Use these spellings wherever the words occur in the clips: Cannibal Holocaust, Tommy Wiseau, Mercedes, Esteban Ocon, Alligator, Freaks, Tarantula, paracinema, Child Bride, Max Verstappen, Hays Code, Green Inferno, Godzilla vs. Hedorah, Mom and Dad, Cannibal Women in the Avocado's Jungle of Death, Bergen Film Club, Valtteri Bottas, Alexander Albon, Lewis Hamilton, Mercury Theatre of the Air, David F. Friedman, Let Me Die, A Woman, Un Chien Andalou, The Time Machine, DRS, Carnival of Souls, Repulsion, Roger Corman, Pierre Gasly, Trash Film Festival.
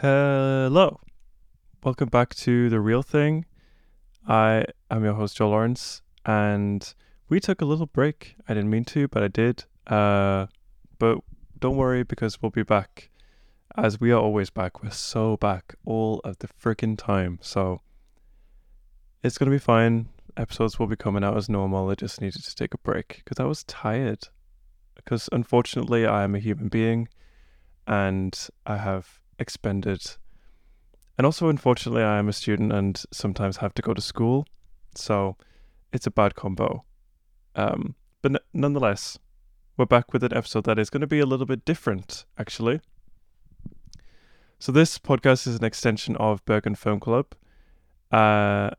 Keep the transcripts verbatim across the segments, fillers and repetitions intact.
Hello, welcome back to The Real Thing. I am your host, Joel Lawrence, and we took a little break. I didn't mean to, but I did. Uh, but don't worry, because we'll be back, as we are always back. We're so back all of the freaking time. So it's going to be fine. Episodes will be coming out as normal. I just needed to take a break because I was tired. Because unfortunately, I am a human being and I have expended, and also unfortunately I am a student and sometimes have to go to school, so it's a bad combo, um but n- nonetheless we're back with an episode that is going to be a little bit different, actually. So this podcast is an extension of Bergen Film Club, uh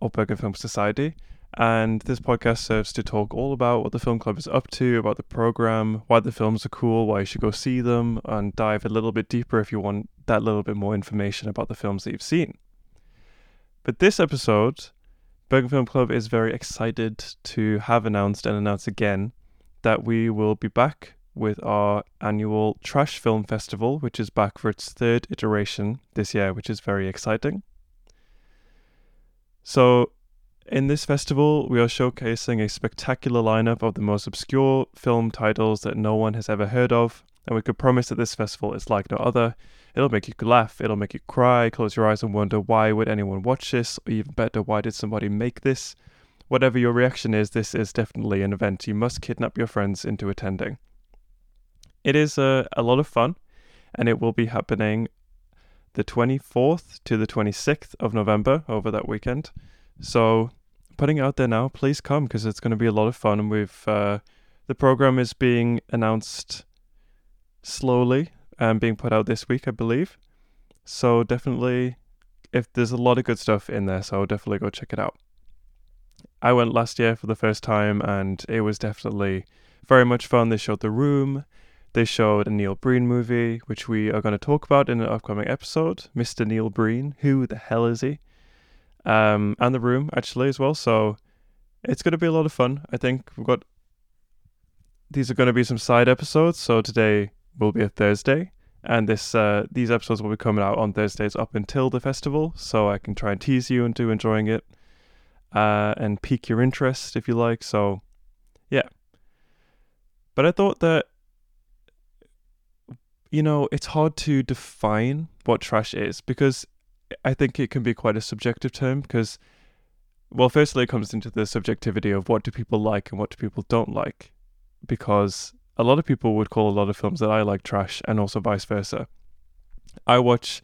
or Bergen Film Society, and this podcast serves to talk all about what the film club is up to, about the program, why the films are cool, why you should go see them, and dive a little bit deeper if you want that little bit more information about the films that you've seen. But this episode, Bergen Film Club is very excited to have announced and announced again that we will be back with our annual Trash Film Festival, which is back for its third iteration this year, which is very exciting. So in this festival, we are showcasing a spectacular lineup of the most obscure film titles that no one has ever heard of, and we could promise that this festival is like no other. It'll make you laugh, it'll make you cry, close your eyes and wonder, why would anyone watch this? Or even better, why did somebody make this? Whatever your reaction is, this is definitely an event you must kidnap your friends into attending. It is a, a lot of fun, and it will be happening the twenty-fourth to the twenty-sixth of November, over that weekend. So putting it out there now, please come, because it's going to be a lot of fun, and we've uh, the program is being announced slowly and being put out this week, I believe. So definitely, if there's a lot of good stuff in there, so definitely go check it out. I went last year for the first time, and it was definitely very much fun. They showed The Room, they showed a Neil Breen movie, which we are going to talk about in an upcoming episode. Mister Neil Breen, who the hell is he? Um, and The Room, actually, as well. So it's going to be a lot of fun. I think we've got, these are going to be some side episodes. So today will be a Thursday, and this uh, these episodes will be coming out on Thursdays up until the festival. So I can try and tease you into enjoying it, uh, and pique your interest if you like. So yeah. But I thought that, you know, it's hard to define what trash is, because I think it can be quite a subjective term, because, well, firstly, it comes into the subjectivity of what do people like and what do people don't like, because a lot of people would call a lot of films that I like trash, and also vice versa. I watch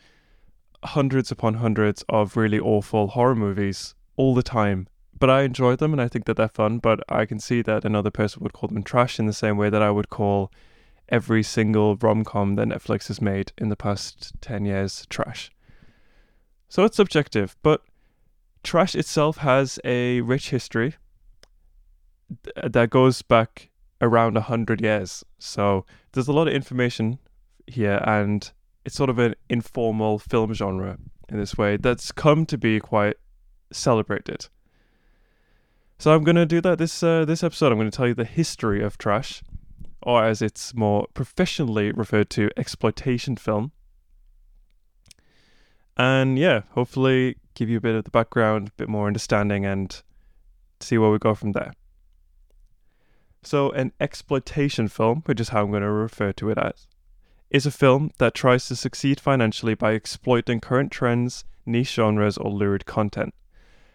hundreds upon hundreds of really awful horror movies all the time, but I enjoy them and I think that they're fun, but I can see that another person would call them trash in the same way that I would call every single rom-com that Netflix has made in the past ten years trash. So it's subjective, but trash itself has a rich history th- that goes back around one hundred years. So there's a lot of information here, and it's sort of an informal film genre in this way that's come to be quite celebrated. So I'm going to do that this uh, this episode. I'm going to tell you the history of trash, or as it's more professionally referred to, exploitation film. And yeah, hopefully give you a bit of the background, a bit more understanding, and see where we go from there. So an exploitation film, which is how I'm going to refer to it as, is a film that tries to succeed financially by exploiting current trends, niche genres, or lurid content.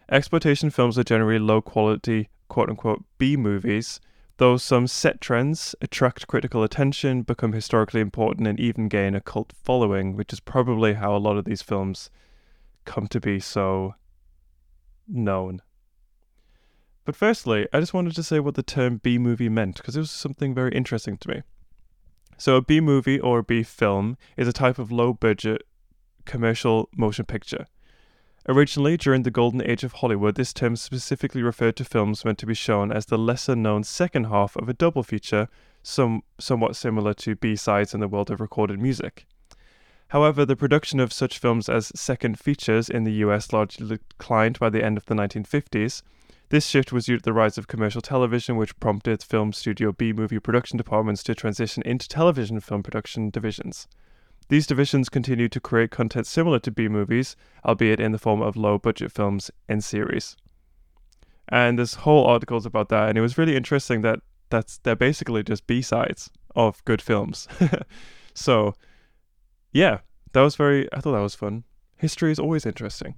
Exploitation films are generally low-quality, quote-unquote, B-movies, though some set trends attract critical attention, become historically important, and even gain a cult following, which is probably how a lot of these films come to be so known. But firstly, I just wanted to say what the term B-movie meant, because it was something very interesting to me. So a B-movie or a B-film is a type of low-budget commercial motion picture. Originally, during the golden age of Hollywood, this term specifically referred to films meant to be shown as the lesser-known second half of a double feature, some, somewhat similar to B-sides in the world of recorded music. However, the production of such films as second features in the U S largely declined by the end of the nineteen fifties. This shift was due to the rise of commercial television, which prompted film studio B-movie production departments to transition into television film production divisions. These divisions continue to create content similar to B-movies, albeit in the form of low-budget films and series. And there's whole articles about that, and it was really interesting that that's they're basically just B-sides of good films. So, yeah, that was very, I thought that was fun. History is always interesting.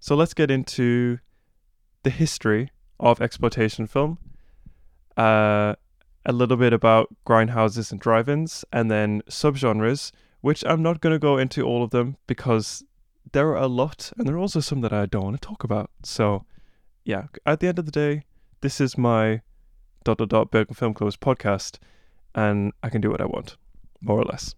So let's get into the history of exploitation film, uh, a little bit about grindhouses and drive-ins, and then subgenres, which I'm not going to go into all of them because there are a lot, and there are also some that I don't want to talk about. So, yeah, at the end of the day, this is my dot dot dot Bergen Film Club's podcast, and I can do what I want, more or less.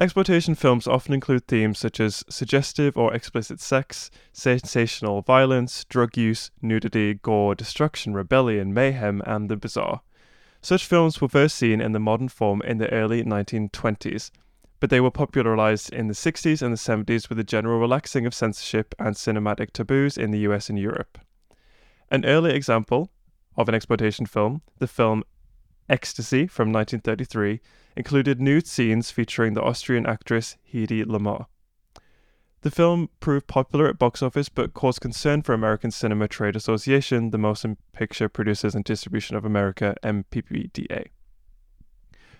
Exploitation films often include themes such as suggestive or explicit sex, sensational violence, drug use, nudity, gore, destruction, rebellion, mayhem, and the bizarre. Such films were first seen in the modern form in the early nineteen twenties, but they were popularized in the sixties and the seventies with a general relaxing of censorship and cinematic taboos in the U S and Europe. An early example of an exploitation film, the film Ecstasy from nineteen thirty-three, included nude scenes featuring the Austrian actress Hedy Lamarr. The film proved popular at box office but caused concern for American Cinema Trade Association, the Motion Picture Producers and Distribution of America, M P P D A.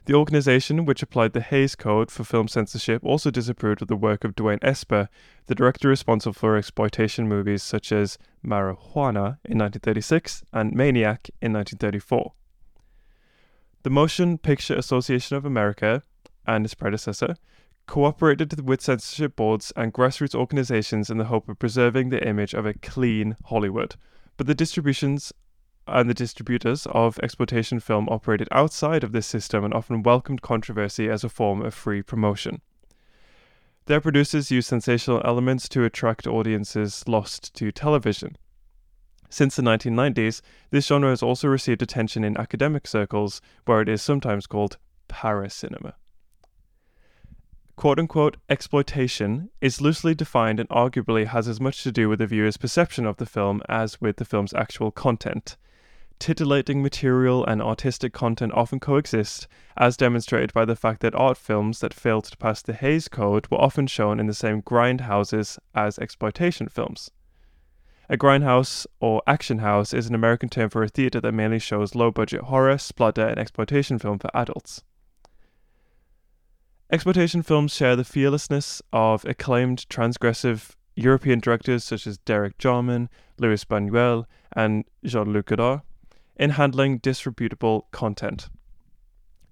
The organization, which applied the Hays Code for film censorship, also disapproved of the work of Duane Esper, the director responsible for exploitation movies such as Marijuana in nineteen thirty-six and Maniac in nineteen thirty-four. The Motion Picture Association of America and its predecessor cooperated with censorship boards and grassroots organizations in the hope of preserving the image of a clean Hollywood. But the distributions and the distributors of exploitation film operated outside of this system and often welcomed controversy as a form of free promotion. Their producers used sensational elements to attract audiences lost to television. Since the nineteen nineties, this genre has also received attention in academic circles, where it is sometimes called paracinema. Quote-unquote exploitation is loosely defined and arguably has as much to do with the viewer's perception of the film as with the film's actual content. Titillating material and artistic content often coexist, as demonstrated by the fact that art films that failed to pass the Hays Code were often shown in the same grindhouses as exploitation films. A grindhouse, or action house, is an American term for a theatre that mainly shows low-budget horror, splatter, and exploitation film for adults. Exploitation films share the fearlessness of acclaimed, transgressive European directors such as Derek Jarman, Luis Buñuel, and Jean-Luc Godard in handling disreputable content.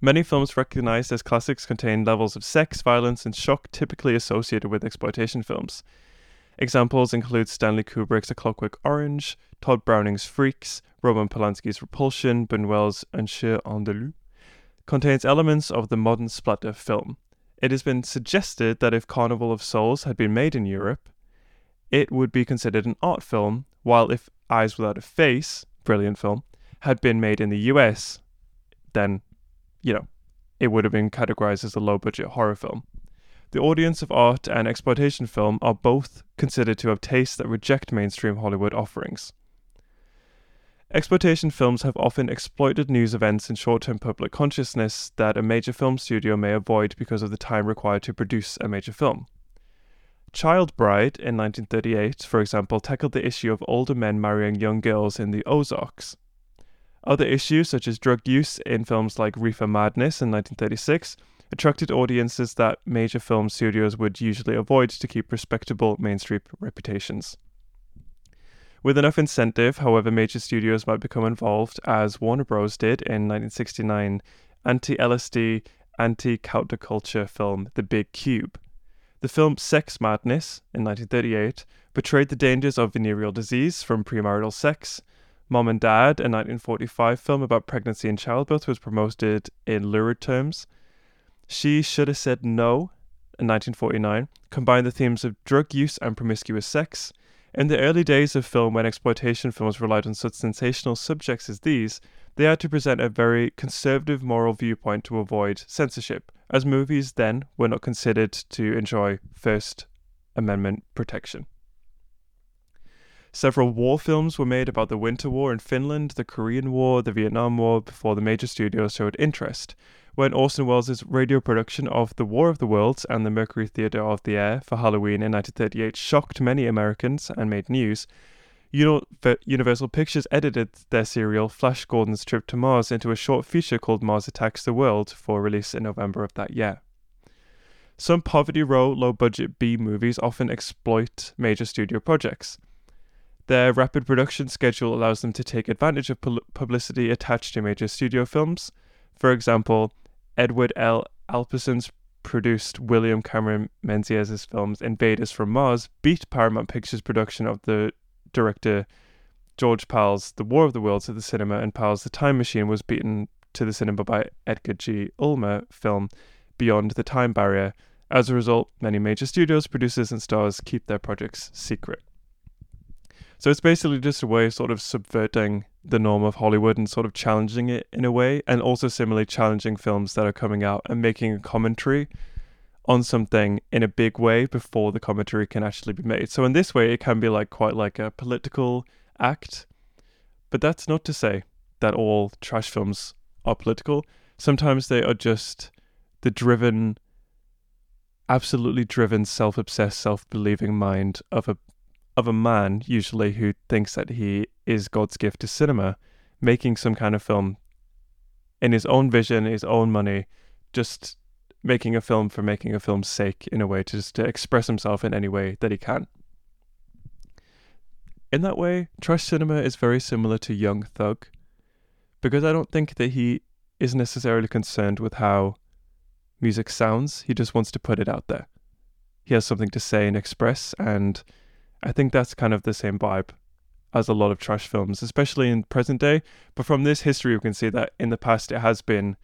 Many films recognized as classics contain levels of sex, violence, and shock typically associated with exploitation films. Examples include Stanley Kubrick's A Clockwork Orange, Todd Browning's Freaks, Roman Polanski's Repulsion, Buñuel's Un Chien Andalou, contains elements of the modern splatter film. It has been suggested that if Carnival of Souls had been made in Europe, it would be considered an art film, while if Eyes Without a Face, brilliant film, had been made in the U S, then, you know, it would have been categorized as a low-budget horror film. The audience of art and exploitation film are both considered to have tastes that reject mainstream Hollywood offerings. Exploitation films have often exploited news events in short-term public consciousness that a major film studio may avoid because of the time required to produce a major film. Child Bride in nineteen thirty-eight, for example, tackled the issue of older men marrying young girls in the Ozarks. Other issues, such as drug use in films like Reefer Madness in nineteen thirty-six, attracted audiences that major film studios would usually avoid to keep respectable mainstream reputations. With enough incentive, however, major studios might become involved, as Warner Bros. Did in nineteen sixty-nine anti-L S D, anti-counterculture film The Big Cube. The film Sex Madness in nineteen thirty-eight portrayed the dangers of venereal disease from premarital sex. Mom and Dad, a nineteen forty-five film about pregnancy and childbirth, was promoted in lurid terms. She Should Have Said No, in nineteen forty-nine, combined the themes of drug use and promiscuous sex. In the early days of film, when exploitation films relied on such sensational subjects as these, they had to present a very conservative moral viewpoint to avoid censorship, as movies then were not considered to enjoy First Amendment protection. Several war films were made about the Winter War in Finland, the Korean War, the Vietnam War, before the major studios showed interest, when Orson Welles' radio production of The War of the Worlds and the Mercury Theatre of the Air for Halloween in nineteen thirty-eight shocked many Americans and made news, Universal Pictures edited their serial Flash Gordon's Trip to Mars into a short feature called Mars Attacks the World for release in November of that year. Some Poverty Row low-budget B-movies often exploit major studio projects. Their rapid production schedule allows them to take advantage of pu- publicity attached to major studio films. For example, Edward L. Alperson's produced William Cameron Menzies' films Invaders from Mars beat Paramount Pictures' production of the director George Powell's The War of the Worlds at the cinema, and Powell's The Time Machine was beaten to the cinema by Edgar G. Ulmer film Beyond the Time Barrier. As a result, many major studios, producers, and stars keep their projects secret. So it's basically just a way of sort of subverting the norm of Hollywood and sort of challenging it in a way, and also similarly challenging films that are coming out and making a commentary on something in a big way before the commentary can actually be made. So in this way, it can be like quite like a political act, but that's not to say that all trash films are political. Sometimes they are just the driven, absolutely driven, self-obsessed, self-believing mind of a of a man, usually, who thinks that he is God's gift to cinema, making some kind of film in his own vision, his own money, just making a film for making a film's sake, in a way, to just to express himself in any way that he can. In that way, trash cinema is very similar to Young Thug, because I don't think that he is necessarily concerned with how music sounds. He just wants to put it out there. He has something to say and express, and I think that's kind of the same vibe as a lot of trash films, especially in present day. But from this history, we can see that in the past, it has been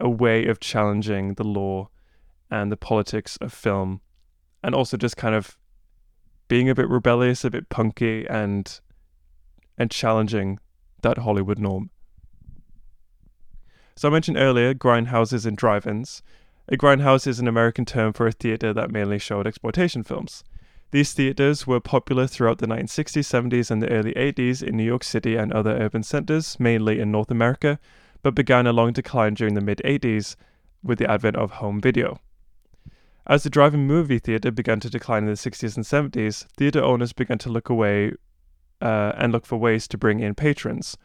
a way of challenging the law and the politics of film, and also just kind of being a bit rebellious, a bit punky, and and challenging that Hollywood norm. So I mentioned earlier grindhouses and drive-ins. A grindhouse is an American term for a theater that mainly showed exploitation films. These theaters were popular throughout the nineteen sixties, seventies, and the early eighties in New York City and other urban centers, mainly in North America, but began a long decline during the mid-eighties with the advent of home video. As the drive-in movie theater began to decline in the sixties and seventies, theater owners began to look away uh, and look for ways to bring in patrons.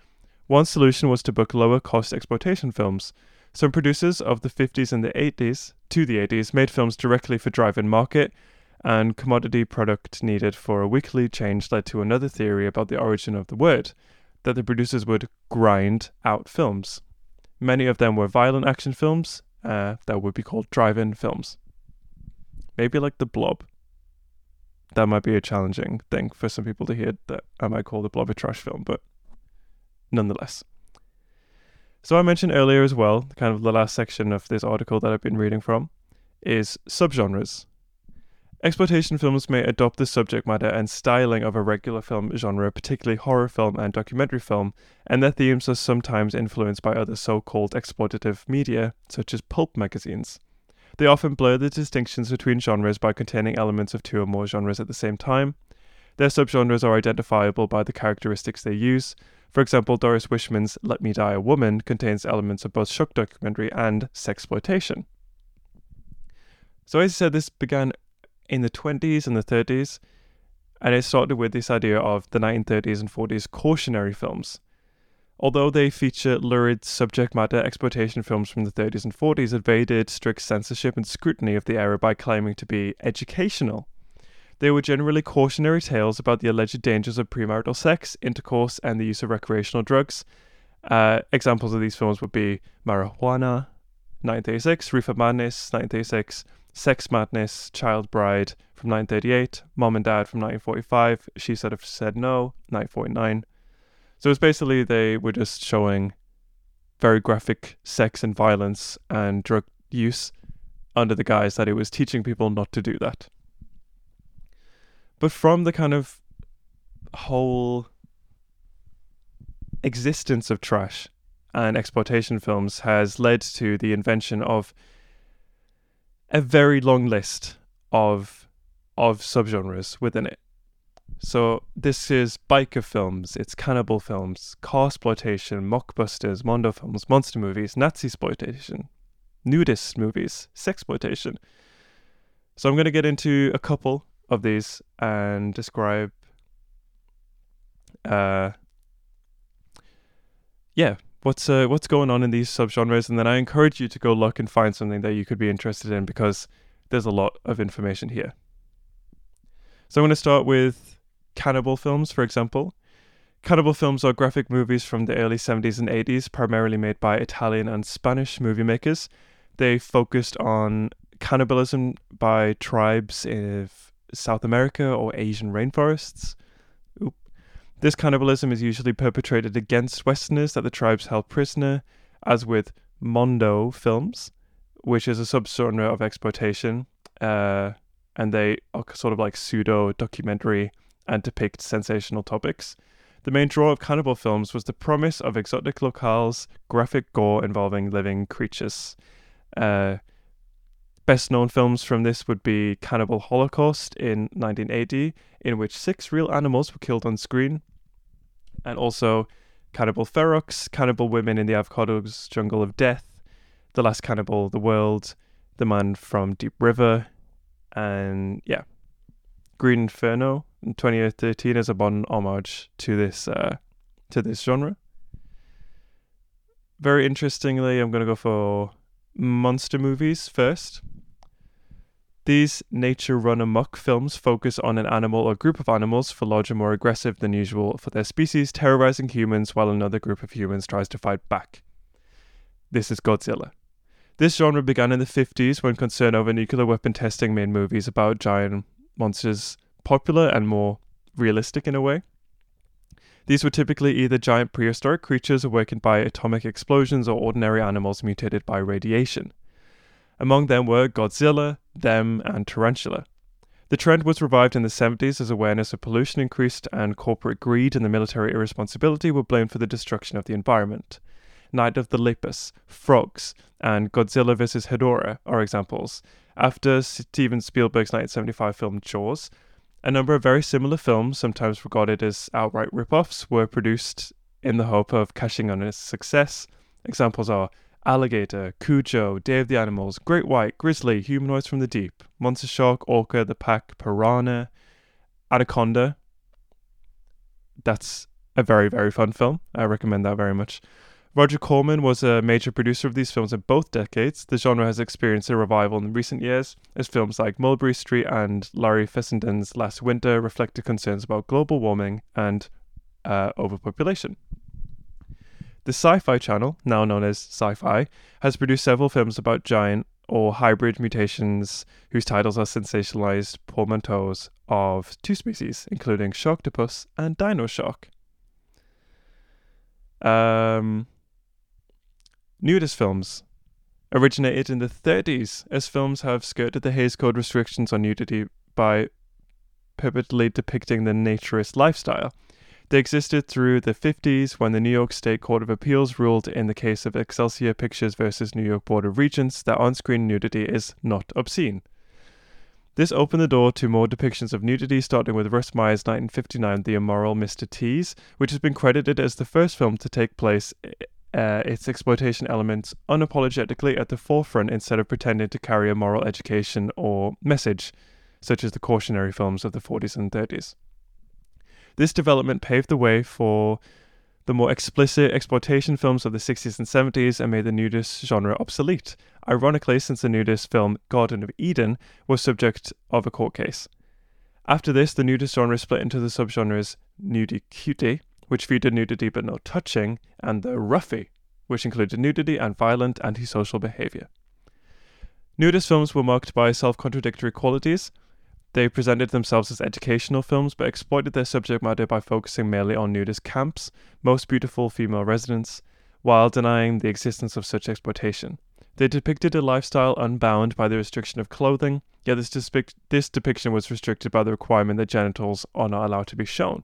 One solution was to book lower-cost exploitation films. Some producers of the fifties and the eighties to the eighties made films directly for drive-in market, and commodity product needed for a weekly change led to another theory about the origin of the word, that the producers would grind out films. Many of them were violent action films uh, that would be called drive-in films. Maybe like The Blob. That might be a challenging thing for some people to hear, that I might call The Blob a trash film, but nonetheless. So I mentioned earlier as well, kind of the last section of this article that I've been reading from, is subgenres. Exploitation films may adopt the subject matter and styling of a regular film genre, particularly horror film and documentary film, and their themes are sometimes influenced by other so-called exploitative media, such as pulp magazines. They often blur the distinctions between genres by containing elements of two or more genres at the same time. Their subgenres are identifiable by the characteristics they use. For example, Doris Wishman's Let Me Die a Woman contains elements of both shock documentary and sexploitation. So as I said, this began in the twenties and the thirties, and it started with this idea of the nineteen thirties and forties cautionary films. Although they feature lurid subject matter, exploitation films from the thirties and forties evaded strict censorship and scrutiny of the era by claiming to be educational. They were generally cautionary tales about the alleged dangers of premarital sex, intercourse, and the use of recreational drugs. Uh, examples of these films would be Marijuana, nineteen thirty-six, Reefer Madness, nineteen thirty-six, Sex Madness, Child Bride from nineteen thirty-eight, Mom and Dad from nineteen forty-five, She Should Have Said No, nineteen forty-nine. So it's basically they were just showing very graphic sex and violence and drug use under the guise that it was teaching people not to do that. But from the kind of whole existence of trash and exploitation films has led to the invention of a very long list of of subgenres within it. So this is biker films, it's cannibal films, car exploitation, mockbusters, mondo films, monster movies, Nazi exploitation, nudist movies, sexploitation. So I'm going to get into a couple of these and describe, uh, yeah, what's uh, what's going on in these subgenres, and then I encourage you to go look and find something that you could be interested in, because there's a lot of information here. So I'm going to start with cannibal films, for example. Cannibal films are graphic movies from the early seventies and eighties, primarily made by Italian and Spanish movie makers. They focused on cannibalism by tribes of South America or Asian rainforests. Oop. This cannibalism is usually perpetrated against Westerners that the tribes held prisoner, as with Mondo films, which is a subgenre of exploitation, uh, and they are sort of like pseudo-documentary and depict sensational topics. The main draw of cannibal films was the promise of exotic locales, graphic gore involving living creatures. Uh, best known films from this would be Cannibal Holocaust in nineteen eighty, in which six real animals were killed on screen, and also Cannibal Ferox, Cannibal Women in the Avocado's Jungle of Death, The Last Cannibal of the World, The Man from Deep River, and yeah, Green Inferno. In twenty thirteen as a modern homage to this uh, to this genre. Very interestingly, I'm going to go for monster movies first. These nature run amok films focus on an animal or group of animals, for larger, more aggressive than usual for their species, terrorizing humans while another group of humans tries to fight back. This is Godzilla. This genre began in the fifties when concern over nuclear weapon testing made movies about giant monsters popular and more realistic in a way. These were typically either giant prehistoric creatures awakened by atomic explosions or ordinary animals mutated by radiation. Among them were Godzilla, Them, and Tarantula. The trend was revived in the seventies as awareness of pollution increased and corporate greed and the military irresponsibility were blamed for the destruction of the environment. Night of the Lepus, Frogs, and Godzilla versus. Hedorah are examples. After Steven Spielberg's nineteen seventy-five film Jaws, a number of very similar films, sometimes regarded as outright rip-offs, were produced in the hope of cashing on its success. Examples are Alligator, Cujo, Day of the Animals, Great White, Grizzly, Humanoids from the Deep, Monster Shark, Orca, The Pack, Piranha, Anaconda. That's a very, very fun film. I recommend that very much. Roger Corman was a major producer of these films in both decades. The genre has experienced a revival in recent years, as films like Mulberry Street and Larry Fessenden's Last Winter reflected concerns about global warming and uh, overpopulation. The Sci-Fi Channel, now known as Sci-Fi, has produced several films about giant or hybrid mutations whose titles are sensationalized portmanteaus of two species, including Sharktopus and Dino Shark. Um... Nudist films originated in the thirties, as films have skirted the Hays Code restrictions on nudity by purportedly depicting the naturist lifestyle. They existed through the fifties when the New York State Court of Appeals ruled in the case of Excelsior Pictures versus New York Board of Regents that on-screen nudity is not obscene. This opened the door to more depictions of nudity, starting with Russ Meyer's nineteen fifty-nine The Immoral Mister Tease, which has been credited as the first film to take place Uh, its exploitation elements unapologetically at the forefront instead of pretending to carry a moral education or message, such as the cautionary films of the forties and thirties. This development paved the way for the more explicit exploitation films of the sixties and seventies and made the nudist genre obsolete, ironically since the nudist film Garden of Eden was subject of a court case. After this, the nudist genre split into the subgenres nudie cutie, which featured nudity but no touching, and the Ruffy, which included nudity and violent antisocial behaviour. Nudist films were marked by self-contradictory qualities. They presented themselves as educational films but exploited their subject matter by focusing merely on nudist camps, most beautiful female residents, while denying the existence of such exploitation. They depicted a lifestyle unbound by the restriction of clothing, yet this, despic- this depiction was restricted by the requirement that genitals are not allowed to be shown.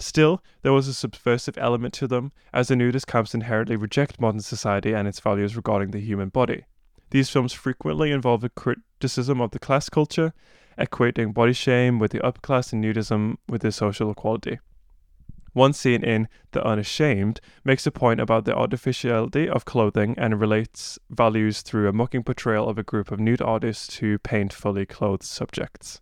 Still, there was a subversive element to them, as the nudist camps inherently reject modern society and its values regarding the human body. These films frequently involve a criticism of the class culture, equating body shame with the upper class and nudism with their social equality. One scene in The Unashamed makes a point about the artificiality of clothing and relates values through a mocking portrayal of a group of nude artists who paint fully clothed subjects.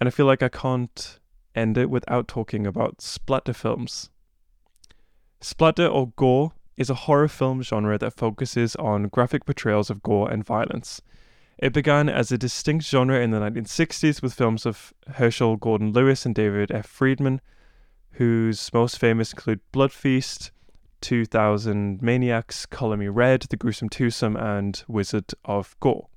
And I feel like I can't end it without talking about splatter films. Splatter or gore is a horror film genre that focuses on graphic portrayals of gore and violence. It began as a distinct genre in the nineteen sixties with films of Herschel Gordon Lewis and David F. Friedman, whose most famous include Blood Feast, two thousand Maniacs, Color Me Red, The Gruesome Twosome, and Wizard of Gore.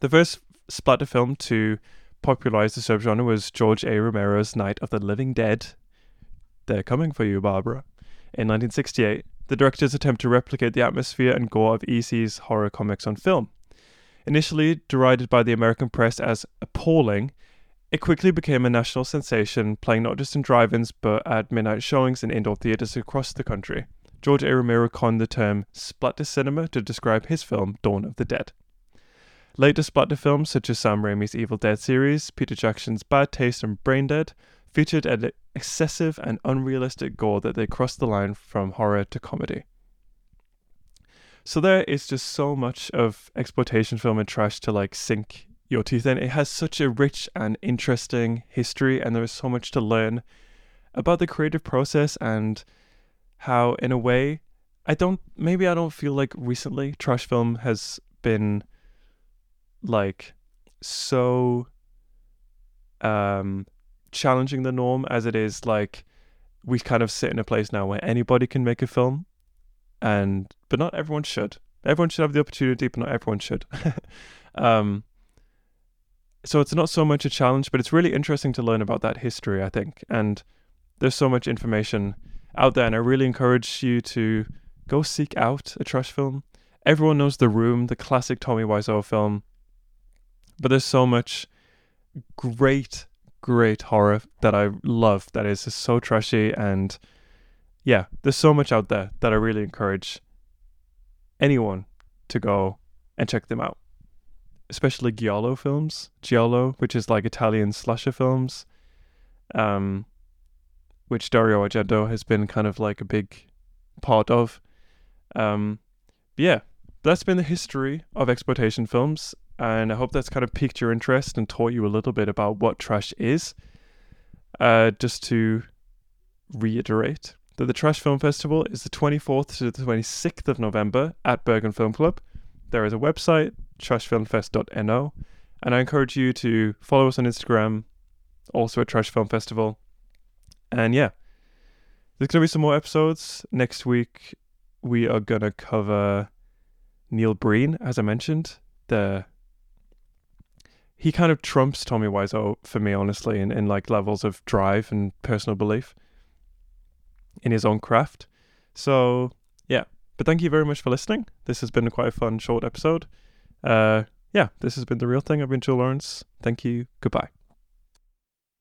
The first splatter film to popularized the subgenre was George A. Romero's Night of the Living Dead. They're coming for you, Barbara. In nineteen sixty-eight, the directors attempt to replicate the atmosphere and gore of E C's horror comics on film. Initially derided by the American press as appalling, it quickly became a national sensation, playing not just in drive-ins but at midnight showings in indoor theaters across the country. George A. Romero coined the term splatter cinema to describe his film Dawn of the Dead. Later splatter films such as Sam Raimi's Evil Dead series, Peter Jackson's Bad Taste and Braindead featured an excessive and unrealistic gore that they crossed the line from horror to comedy. So there is just so much of exploitation film and trash to like sink your teeth in. It has such a rich and interesting history, and there is so much to learn about the creative process and how, in a way, I don't, maybe I don't feel like recently trash film has been like so um challenging the norm as it is. Like, we kind of sit in a place now where anybody can make a film, and but not everyone should everyone should have the opportunity, but not everyone should. um so it's not so much a challenge, but it's really interesting to learn about that history, I think, and there's so much information out there, and I really encourage you to go seek out a trash film. Everyone knows The Room, the classic Tommy Wiseau film, but there's so much great, great horror that I love that is just so trashy, and yeah, there's so much out there that I really encourage anyone to go and check them out. Especially Giallo films. Giallo, which is like Italian slasher films, um, which Dario Argento has been kind of like a big part of. Um, yeah, that's been the history of exploitation films. And I hope that's kind of piqued your interest and taught you a little bit about what trash is. Uh, just to reiterate that the Trash Film Festival is the twenty-fourth to the twenty-sixth of November at Bergen Film Club. There is a website, trash film fest dot n o, and I encourage you to follow us on Instagram, also at Trash Film Festival. And yeah, there's going to be some more episodes. Next week, we are going to cover Neil Breen, as I mentioned. The... He kind of trumps Tommy Wiseau for me, honestly, in, in like levels of drive and personal belief in his own craft. So, yeah. But thank you very much for listening. This has been a quite a fun, short episode. Uh, yeah, this has been The Real Thing. I've been Joe Lawrence. Thank you. Goodbye.